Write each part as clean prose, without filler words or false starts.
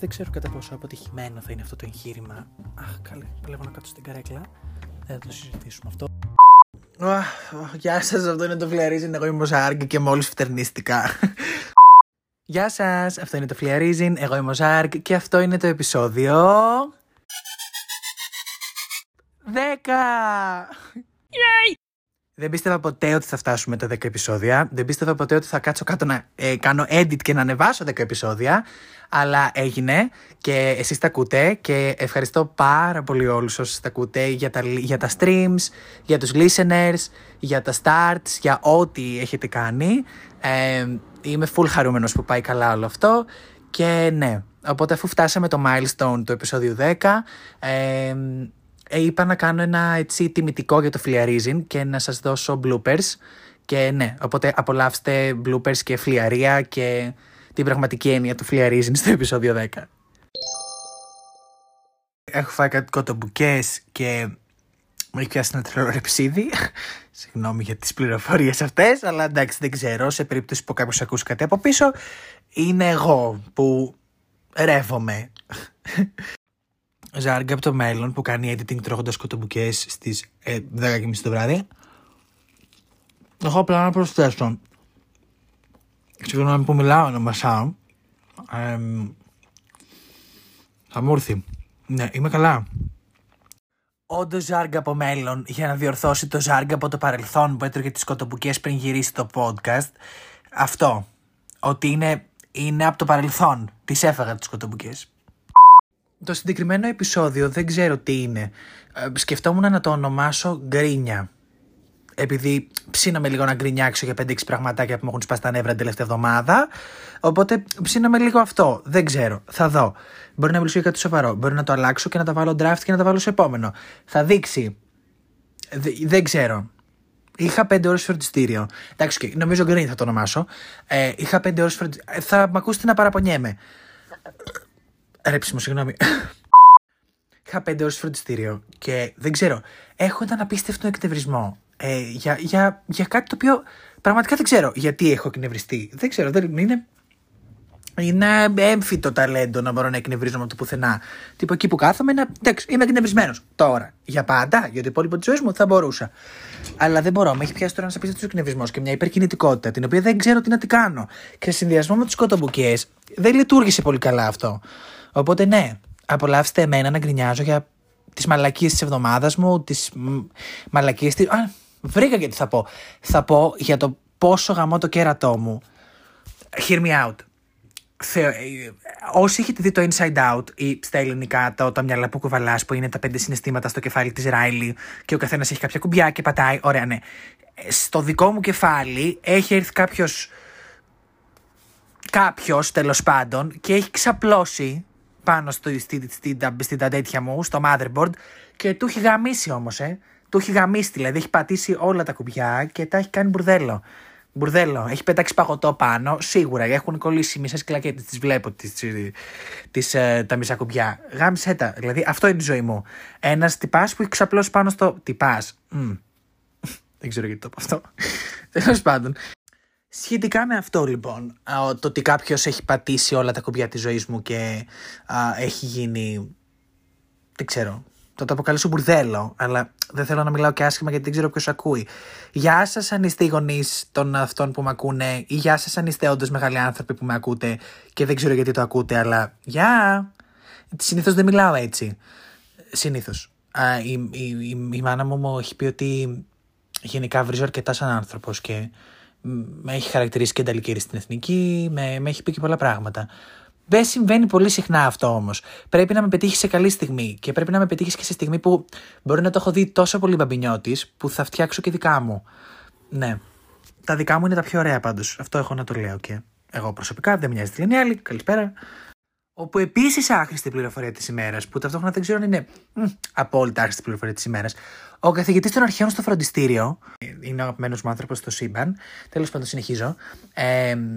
Δεν ξέρω κατά πόσο αποτυχημένο θα είναι αυτό το εγχείρημα. Αχ, καλέ, βλέπω να κάτω στην καρέκλα. Δεν θα το συζητήσουμε αυτό. Γεια σας, αυτό είναι το Φλιαρίζιν. Εγώ είμαι ο Ζάργκ και μόλις φτερνίστηκα. Γεια σας, αυτό είναι το Φλιαρίζιν. Εγώ είμαι ο Ζάργκ και αυτό είναι το επεισόδιο 10. Yay! Δεν πίστευα ποτέ ότι θα φτάσουμε τα 10 επεισόδια. Δεν πίστευα ποτέ ότι θα κάτσω κάτω να κάνω edit και να ανεβάσω 10 επεισόδια. Αλλά έγινε και εσείς τα ακούτε και ευχαριστώ πάρα πολύ όλους όσους τα ακούτε για τα streams, για τους listeners, για τα starts, για ό,τι έχετε κάνει. Είμαι full χαρούμενος που πάει καλά όλο αυτό και ναι. Οπότε αφού φτάσαμε το milestone του επεισόδιου 10... είπα να κάνω ένα έτσι τιμητικό για το Φλιαρίζιν και να σας δώσω bloopers. Και ναι, οπότε απολαύστε bloopers και φλιαρία και την πραγματική έννοια του Φλιαρίζιν στο επεισόδιο 10. Έχω φάει κάτι κοτομπουκές και μου έχει πιάσει ένα τρελό ρεψίδι. Συγγνώμη για τις πληροφορίες αυτές, αλλά εντάξει, δεν ξέρω. Σε περίπτωση που κάποιος ακούσει κάτι από πίσω, είναι εγώ που ρεύομαι. Ζάργα από το μέλλον που κάνει editing τρώγοντας κοτομπουκές στις 10.30 το βράδυ. Έχω απλά να προσθέσω. Συγγνώμη που μιλάω, να μασάω. Θα μου έρθει. Ναι, είμαι καλά. Όντως Ζάργα από μέλλον, για να διορθώσει το Ζάργα από το παρελθόν που έτρωγε τις κοτομπουκές πριν γυρίσει το podcast. Αυτό. Ότι είναι από το παρελθόν. Τις έφαγα τις κοτομπουκές. Το συγκεκριμένο επεισόδιο δεν ξέρω τι είναι. Σκεφτόμουν να το ονομάσω γκρίνια. Επειδή ψήναμε λίγο να γκρινιάξω για 5-6 πραγματάκια που μου έχουν σπάσει τα νεύρα την τελευταία εβδομάδα. Οπότε ψήναμε λίγο αυτό. Δεν ξέρω. Θα δω. Μπορεί να μιλήσω για κάτι σοβαρό. Μπορεί να το αλλάξω και να τα βάλω draft και να τα βάλω σε επόμενο. Θα δείξει. Δεν ξέρω. Είχα 5 ώρες φροντιστήριο. Εντάξει, νομίζω γκρίνια θα το ονομάσω. Είχα 5 ώρες φροντιστήριο. Θα μ' ακούσετε να παραπονιέμαι. Ρέψιμο, συγγνώμη. Είχα 5 ώρες φροντιστήριο και δεν ξέρω. Έχω έναν απίστευτο εκτευρισμό για κάτι το οποίο πραγματικά δεν ξέρω γιατί έχω εκνευριστεί. Δεν ξέρω, είναι έμφυτο ταλέντο να μπορώ να εκνευρίζομαι από το πουθενά. Τύπο εκεί που κάθομαι, εντάξει, είμαι εκνευρισμένος. Τώρα, για πάντα, για το υπόλοιπο της ζωής μου θα μπορούσα. Αλλά δεν μπορώ. Με έχει πιάσει τώρα ένας απίστευτος εκνευρισμός και μια υπερκινητικότητα, την οποία δεν ξέρω τι να την κάνω. Και σε συνδυασμό με τους κοτομπουκιές, δεν λειτουργήσε πολύ καλά αυτό. Οπότε ναι, απολαύστε εμένα να γκρινιάζω για τις μαλακίες της εβδομάδας μου, τις μαλακίες της... βρήκα γιατί θα πω. Θα πω για το πόσο γαμώ το κέρατό μου. Hear me out. Όσοι έχετε δει το Inside Out ή στα ελληνικά το «Τα μυαλά που κουβαλάς», που είναι τα 5 συναισθήματα στο κεφάλι της Ράιλι και ο καθένας έχει κάποια κουμπιά και πατάει, ωραία ναι. Στο δικό μου κεφάλι έχει έρθει κάποιος τέλος πάντων και έχει ξαπλώσει πάνω στην τέτοια μου, στο motherboard, και του έχει γαμίσει όμως, του έχει γαμίσει, δηλαδή έχει πατήσει όλα τα κουμπιά και τα έχει κάνει μπουρδέλο. Μπουρδέλο, έχει πέταξει παγωτό πάνω, σίγουρα έχουν κολλήσει οι μισές κλακέτες, τις βλέπω τα μισά κουμπιά. Γάμισε τα, δηλαδή αυτό είναι η ζωή μου. Ένας τυπάς που έχει ξαπλώσει πάνω στο τυπάς. Δεν ξέρω γιατί το είπα αυτό. Τέλος πάντων. Σχετικά με αυτό λοιπόν, το ότι κάποιος έχει πατήσει όλα τα κουμπιά της ζωής μου και έχει γίνει, δεν ξέρω, θα το αποκαλέσω μπουρδέλο, αλλά δεν θέλω να μιλάω και άσχημα γιατί δεν ξέρω ποιος ακούει. Γεια σας αν είστε οι γονείς των αυτών που με ακούνε, ή γεια σας αν είστε όντως μεγάλοι άνθρωποι που με ακούτε και δεν ξέρω γιατί το ακούτε, αλλά γεια! Συνήθως δεν μιλάω έτσι. Συνήθως. Η μάνα μου έχει πει ότι γενικά βρίζω αρκετά σαν άνθρωπος και με έχει χαρακτηρίσει και ενταλικήρη στην εθνική, με έχει πει και πολλά πράγματα. Δεν συμβαίνει πολύ συχνά αυτό όμως. Πρέπει να με πετύχει σε καλή στιγμή και πρέπει να με πετύχει και σε στιγμή που μπορεί να το έχω δει τόσο πολύ μπαμπινιώτης που θα φτιάξω και δικά μου. Ναι. Τα δικά μου είναι τα πιο ωραία πάντως. Αυτό έχω να το λέω και εγώ προσωπικά. Δεν μοιάζει τη άλλη. Καλησπέρα. Όπου επίσης άχρηστη πληροφορία της ημέρας, που ταυτόχρονα δεν ξέρω αν είναι απόλυτα άχρηστη πληροφορία της ημέρας. Ο καθηγητής των αρχαίων στο φροντιστήριο, είναι ο αγαπημένος μου άνθρωπος στο σύμπαν, τέλος πάντων συνεχίζω.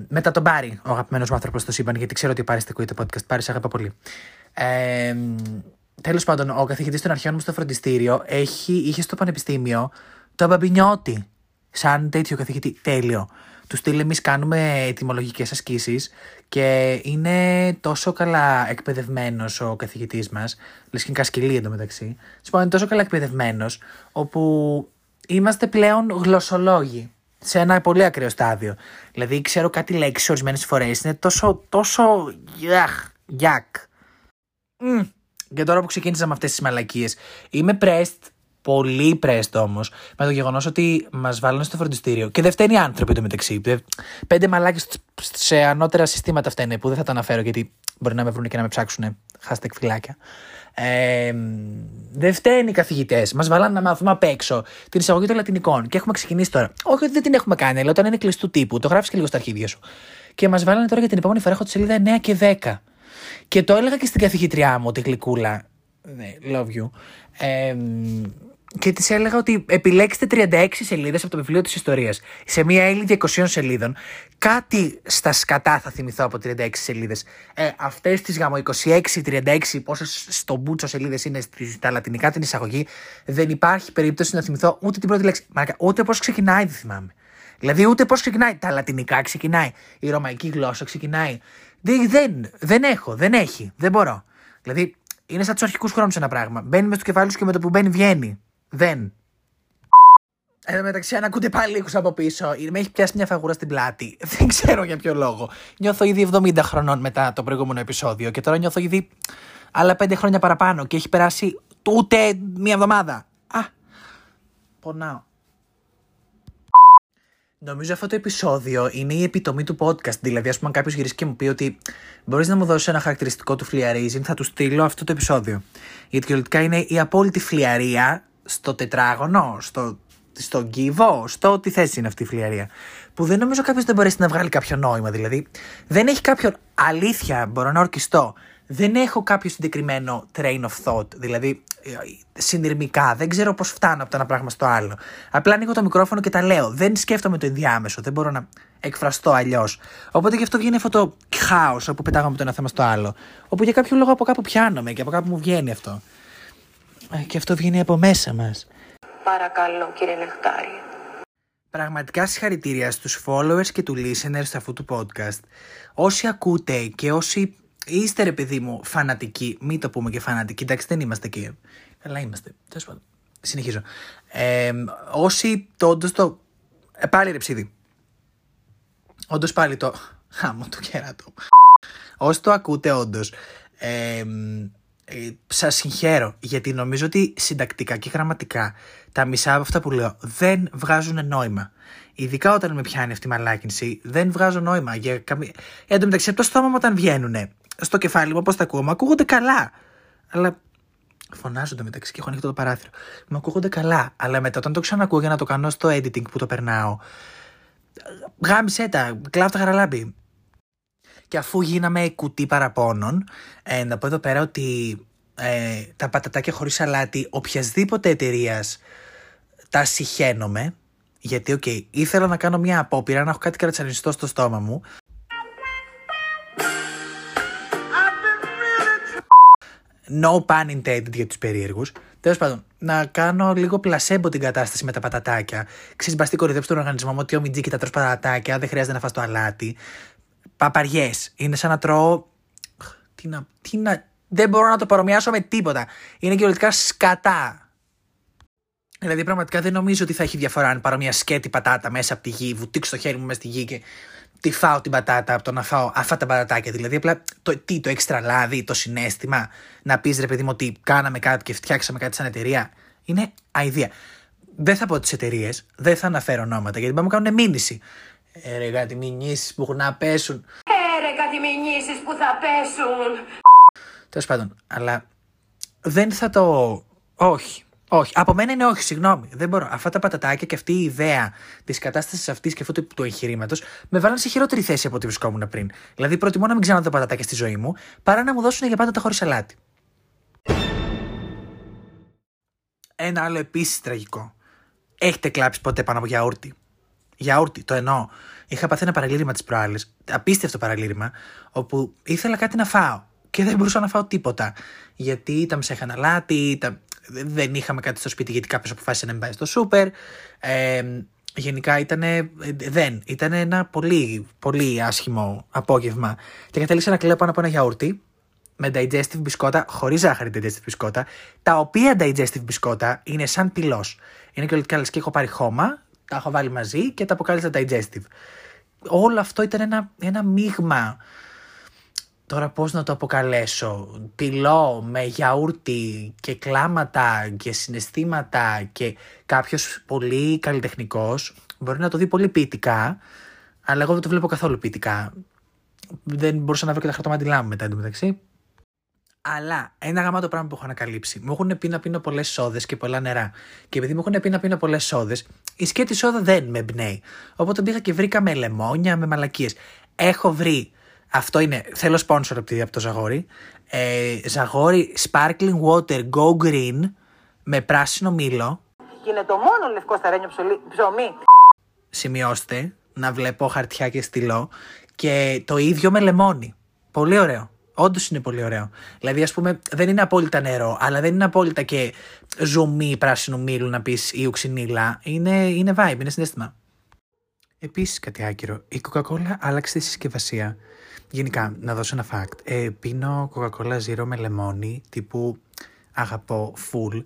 Μετά τον Πάρη, ο αγαπημένος μου άνθρωπος στο σύμπαν, γιατί ξέρω ότι ο Πάρης ακούει το podcast, Πάρη, σ' αγαπά πολύ. Τέλος πάντων, ο καθηγητής των αρχαίων μου στο φροντιστήριο είχε στο πανεπιστήμιο τον Μπαμπινιώτη σαν τέτοιο καθηγητή. Τέλειο. του στυλ εμείς κάνουμε ετυμολογικές ασκήσεις και είναι τόσο καλά εκπαιδευμένος ο καθηγητής μας, λες και είναι κασκυλή εντωμεταξύ, είναι τόσο καλά εκπαιδευμένος, όπου είμαστε πλέον γλωσσολόγοι σε ένα πολύ ακραίο στάδιο. Δηλαδή ξέρω κάτι λέξεις ορισμένες φορές, είναι τόσο γιάκ. Και τώρα που ξεκίνησα με αυτές τις μαλακίες, είμαι πρέστ. Πολύ πρέστο όμως με το γεγονός ότι μας βάλουν στο φροντιστήριο. Και δεν φταίνει οι άνθρωποι το μεταξύ. 5 μαλάκες σε ανώτερα συστήματα φταίνε, που δεν θα τα αναφέρω γιατί μπορεί να με βρουν και να με ψάξουν. Hashtag φυλάκια. Δεν φταίνει οι καθηγητές. Μας βάλανε να μάθουμε απ' έξω την εισαγωγή των λατινικών. Και έχουμε ξεκινήσει τώρα. Όχι ότι δεν την έχουμε κάνει, αλλά όταν είναι κλειστού τύπου, το γράφεις και λίγο στα αρχίδια σου. Και μας βάλανε τώρα για την επόμενη φορά, έχω τη σελίδα 9 και 10. Και το έλεγα και στην καθηγητριά μου, τη Γλυκούλα. Love you. Και της έλεγα ότι επιλέξτε 36 σελίδες από το βιβλίο της ιστορίας. Σε μία έλλειβη 20 σελίδων. Κάτι στα σκατά θα θυμηθώ από 36 σελίδες. Αυτές τις γαμώ 26-36 πόσες στο μπούτσο σελίδες είναι στα λατινικά την εισαγωγή. Δεν υπάρχει περίπτωση να θυμηθώ ούτε την πρώτη λέξη. Μαρακα, ούτε πώς ξεκινάει δεν θυμάμαι. Δηλαδή ούτε πώς ξεκινάει. Τα λατινικά ξεκινάει. Η ρωμαϊκή γλώσσα ξεκινάει. Δεν έχει. Δεν μπορώ. Δηλαδή είναι σαν τους αρχικούς χρόνους ένα πράγμα. Μπαίνει μες στο κεφάλι σου και με το που μπαίνει βγαίνει. Δεν. Εν τω μεταξύ, αν ακούτε πάλι ήχους από πίσω, με έχει πιάσει μια φαγούρα στην πλάτη. Δεν ξέρω για ποιο λόγο. Νιώθω ήδη 70 χρονών μετά το προηγούμενο επεισόδιο και τώρα νιώθω ήδη άλλα 5 χρόνια παραπάνω και έχει περάσει ούτε μια εβδομάδα. Πονάω. Νομίζω αυτό το επεισόδιο είναι η επιτομή του podcast. Δηλαδή, ας πούμε, αν κάποιος γυρίσει και μου πει ότι μπορείς να μου δώσεις ένα χαρακτηριστικό του φλιαρίζειν, θα του στείλω αυτό το επεισόδιο. Γιατί κυριολεκτικά είναι η απόλυτη φλιαρία. Στο τετράγωνο, στον κύβο, στο τι θέση είναι αυτή η φλιαρία. Που δεν νομίζω κάποιος δεν μπορέσει να βγάλει κάποιο νόημα. Δηλαδή, δεν έχει κάποιον. Αλήθεια, μπορώ να ορκιστώ. Δεν έχω κάποιο συγκεκριμένο train of thought. Δηλαδή, συνειρμικά, δεν ξέρω πώς φτάνω από το ένα πράγμα στο άλλο. Απλά ανοίγω το μικρόφωνο και τα λέω. Δεν σκέφτομαι το ενδιάμεσο. Δεν μπορώ να εκφραστώ αλλιώς. Οπότε γι' αυτό βγαίνει αυτό το χάος όπου πετάγαμε από το ένα θέμα στο άλλο. Όπου για κάποιο λόγο από κάπου πιάνομαι και από κάπου μου βγαίνει αυτό. Και αυτό βγαίνει από μέσα μας. Παρακαλώ κύριε Νεκτάρη. Πραγματικά συγχαρητήρια στους followers και του listeners αυτού του podcast. Όσοι ακούτε και όσοι είστε ρε παιδί μου φανατικοί, μην το πούμε και φανατικοί, εντάξει δεν είμαστε και καλά είμαστε. Συνεχίζω. Όσοι όντως το... πάλι ρε ψίδι. Όντως πάλι το... χάμω το κεράτο. Όσοι το ακούτε όντως... σας συγχαίρω γιατί νομίζω ότι συντακτικά και γραμματικά τα μισά από αυτά που λέω δεν βγάζουν νόημα. Ειδικά όταν με πιάνει αυτή η μαλάκινση, δεν βγάζω νόημα. Εν τω μεταξύ, από το στόμα μου όταν βγαίνουνε στο κεφάλι μου, πώς τα ακούω, μου ακούγονται καλά. Αλλά. Φωνάζω το μεταξύ και έχω ανοιχτό το παράθυρο. Μου ακούγονται καλά. Αλλά μετά όταν το ξανακούω για να το κάνω στο editing που το περνάω. Γάμισε τα, κλάβω τα χαραλάμπι. Και αφού γίναμε κουτί παραπώνων, να πω εδώ πέρα ότι τα πατατάκια χωρίς σαλάτι οποιασδήποτε εταιρείας τα συχαίνομαι, γιατί ήθελα να κάνω μια απόπειρα, να έχω κάτι κρατσανιστό στο στόμα μου. No pun intended για τους περίεργους. Τέλος πάντων, να κάνω λίγο πλασέμπο την κατάσταση με τα πατατάκια. Ξεσπαστεί κορυδέψει τον οργανισμό μου ότι ο μιτζίκι τα τρως πατατάκια, δεν χρειάζεται να φας το αλάτι. Παπαριές. Είναι σαν να τρώω. Δεν μπορώ να το παρομοιάσω με τίποτα. Είναι κυριολεκτικά σκατά. Δηλαδή, πραγματικά δεν νομίζω ότι θα έχει διαφορά αν πάρω μια σκέτη πατάτα μέσα από τη γη, βουτήξω το χέρι μου μέσα στη γη και τη φάω την πατάτα από το να φάω αυτά τα πατατάκια. Δηλαδή, απλά το έξτρα λάδι, το συνέστημα, να πεις ρε παιδί μου ότι κάναμε κάτι και φτιάξαμε κάτι σαν εταιρεία. Είναι αηδία. Δεν θα πω τις εταιρείες, δεν θα αναφέρω ονόματα γιατί πάμε να κάνουν μήνυση. Ρε κάτι μηνύσεις που να πέσουν. Τέλος πάντων, αλλά δεν θα το... Όχι. Από μένα είναι όχι, συγγνώμη. Δεν μπορώ. Αυτά τα πατατάκια και αυτή η ιδέα της κατάστασης αυτής και αυτού του εγχειρήματος με βάλαν σε χειρότερη θέση από ό,τι βρισκόμουν πριν. Δηλαδή προτιμώ να μην ξαναδώ πατατάκια στη ζωή μου παρά να μου δώσουν για πάντα τα χωρίς αλάτι. Ένα άλλο επίσης τραγικό. Έχετε κλάψει ποτέ πάνω από γιαούρτι? Γιαούρτι, το εννοώ. Είχα πάθει ένα παραλήρημα τις προάλλες, απίστευτο παραλήρημα, όπου ήθελα κάτι να φάω και δεν μπορούσα να φάω τίποτα. Γιατί τα μισά είχαν αλάτι, δεν είχαμε κάτι στο σπίτι γιατί κάποιος αποφάσισε να μην πάει στο σούπερ. γενικά ήταν ένα πολύ, πολύ άσχημο απόγευμα και κατέληξα να κλαίω πάνω από ένα γιαούρτι με digestive μπισκότα, χωρίς ζάχαρη digestive μπισκότα, τα οποία digestive μπισκότα είναι σαν πυλός. Είναι και ολικά λες και έχω πάρει χώμα, τα έχω βάλει μαζί και τα αποκάλυψα digestive. Όλο αυτό ήταν ένα μείγμα. Τώρα πώς να το αποκαλέσω, πυλό με γιαούρτι και κλάματα και συναισθήματα και κάποιος πολύ καλλιτεχνικός μπορεί να το δει πολύ ποιητικά, αλλά εγώ δεν το βλέπω καθόλου ποιητικά. Δεν μπορούσα να βρω και τα χαρτομάτιλά μου μετά εντωμεταξύ. Αλλά ένα γαμάτο πράγμα που έχω ανακαλύψει. Μου έχουν πει να πίνω πολλές σόδες και πολλά νερά. Και επειδή μου έχουν πει να πίνω πολλές σόδες, η σκέτη σόδα δεν με εμπνέει. Οπότε πήγα και βρήκα με λεμόνια, με μαλακίες. Έχω βρει. Αυτό είναι. Θέλω sponsor από το Ζαγόρι. Ζαγόρι Sparkling Water Go Green με πράσινο μήλο. Και είναι το μόνο λευκό σταρένιο ψωμί. Σημειώστε να βλέπω χαρτιά και στυλό. Και το ίδιο με λεμόνι. Πολύ ωραίο. Όντως είναι πολύ ωραίο. Δηλαδή, ας πούμε, δεν είναι απόλυτα νερό, αλλά δεν είναι απόλυτα και ζουμί πράσινου μήλου να πεις ή οξυνήλα. Είναι vibe, είναι συναίσθημα. Επίσης, κάτι άκυρο. Η Coca-Cola άλλαξε τη συσκευασία. Γενικά, να δώσω ένα fact. Πίνω Coca-Cola Zero με λεμόνι, τύπου αγαπώ, full.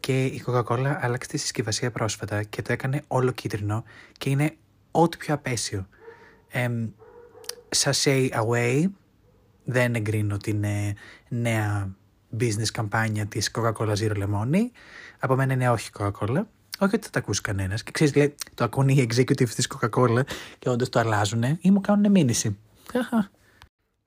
Και η Coca-Cola άλλαξε τη συσκευασία πρόσφατα και το έκανε όλο κίτρινο και είναι ό,τι πιο απέσιο. Sashay Away, δεν εγκρίνω την νέα business καμπάνια της Coca-Cola Zero Lemoni. Από μένα είναι όχι Coca-Cola. Όχι ότι θα τα ακούσει κανένας. Και ξέρεις, λέει, το ακούν οι executives της Coca-Cola και όντως το αλλάζουνε ή μου κάνουνε μήνυση.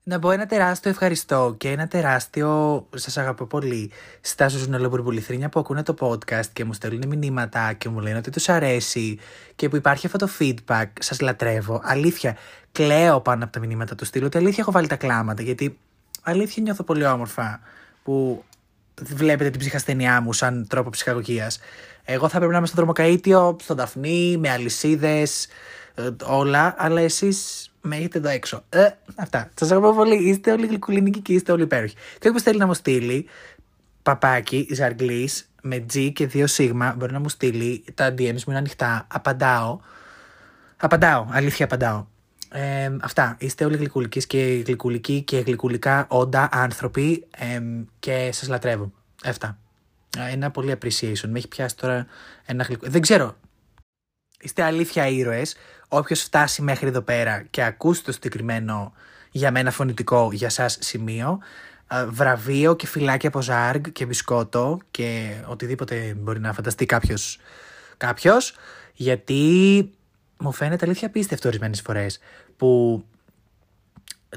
Να πω ένα τεράστιο ευχαριστώ και ένα τεράστιο σας αγαπώ πολύ στα ζουζουνελομπουρμπουληθρίνια που ακούνε το podcast και μου στέλνουν μηνύματα και μου λένε ότι τους αρέσει και που υπάρχει αυτό το feedback. Σας λατρεύω. Αλήθεια, κλαίω πάνω από τα μηνύματα του στείλω ότι αλήθεια έχω βάλει τα κλάματα γιατί αλήθεια νιώθω πολύ όμορφα που βλέπετε την ψυχασθενειά μου σαν τρόπο ψυχαγωγίας. Εγώ θα πρέπει να είμαι στο δρομοκαΐτιο, στον Δαφνί, με αλυσίδες, όλα, αλλά εσείς με έχετε εδώ έξω. Αυτά. Σας αγαπώ πολύ. Είστε όλοι γλυκουλινικοί και είστε όλοι υπέροχοι. Και όποιος θέλει να μου στείλει παπάκι, ζαργλής, με G και 2 σίγμα, μπορεί να μου στείλει. Τα DMs μου είναι ανοιχτά. Απαντάω. Αλήθεια, απαντάω. Αυτά. Είστε όλοι γλυκουλικοί και γλυκουλικοί και γλυκουλικά όντα άνθρωποι και σας λατρεύω. Αυτά. Ένα πολύ appreciation. Με έχει πιάσει τώρα ένα γλυκό. Δεν ξέρω. Είστε αλήθεια ήρωες. Όποιος φτάσει μέχρι εδώ πέρα και ακούσει το συγκεκριμένο για μένα φωνητικό για σας σημείο, βραβείο και φυλάκι από Ζάργ και μπισκότο και οτιδήποτε μπορεί να φανταστεί κάποιος, γιατί μου φαίνεται αλήθεια απίστευτο ορισμένες φορές που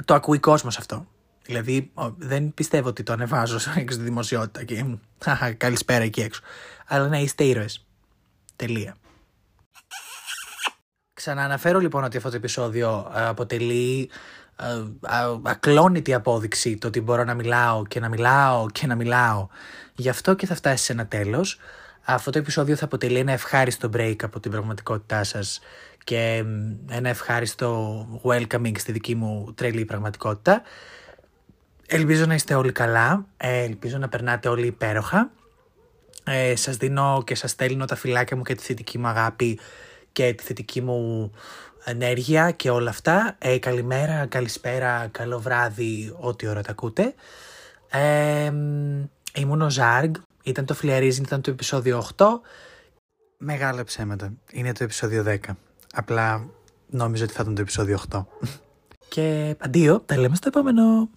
το ακούει κόσμος αυτό. Δηλαδή δεν πιστεύω ότι το ανεβάζω έξω στη δημοσιότητα και καλησπέρα εκεί έξω. Αλλά να είστε ήρωες. Τελεία. Ξανααναφέρω λοιπόν ότι αυτό το επεισόδιο αποτελεί ακλόνητη απόδειξη το ότι μπορώ να μιλάω και να μιλάω και να μιλάω. Γι' αυτό και θα φτάσει σε ένα τέλος. Αυτό το επεισόδιο θα αποτελεί ένα ευχάριστο break από την πραγματικότητά σας και ένα ευχάριστο welcoming στη δική μου τρελή πραγματικότητα. Ελπίζω να είστε όλοι καλά, ελπίζω να περνάτε όλοι υπέροχα. Σας δίνω και σας στέλνω τα φυλάκια μου και τη θετική μου αγάπη και τη θετική μου ενέργεια και όλα αυτά. Καλημέρα, καλησπέρα, καλό βράδυ, ό,τι ώρα τα ακούτε. Ήμουν ο Ζάργ, ήταν το Φλιαρίζιν, ήταν το επεισόδιο 8. Μεγάλα ψέματα, είναι το επεισόδιο 10. Απλά νόμιζα ότι θα ήταν το επεισόδιο 8. Και αντίο, τα λέμε στο επόμενο.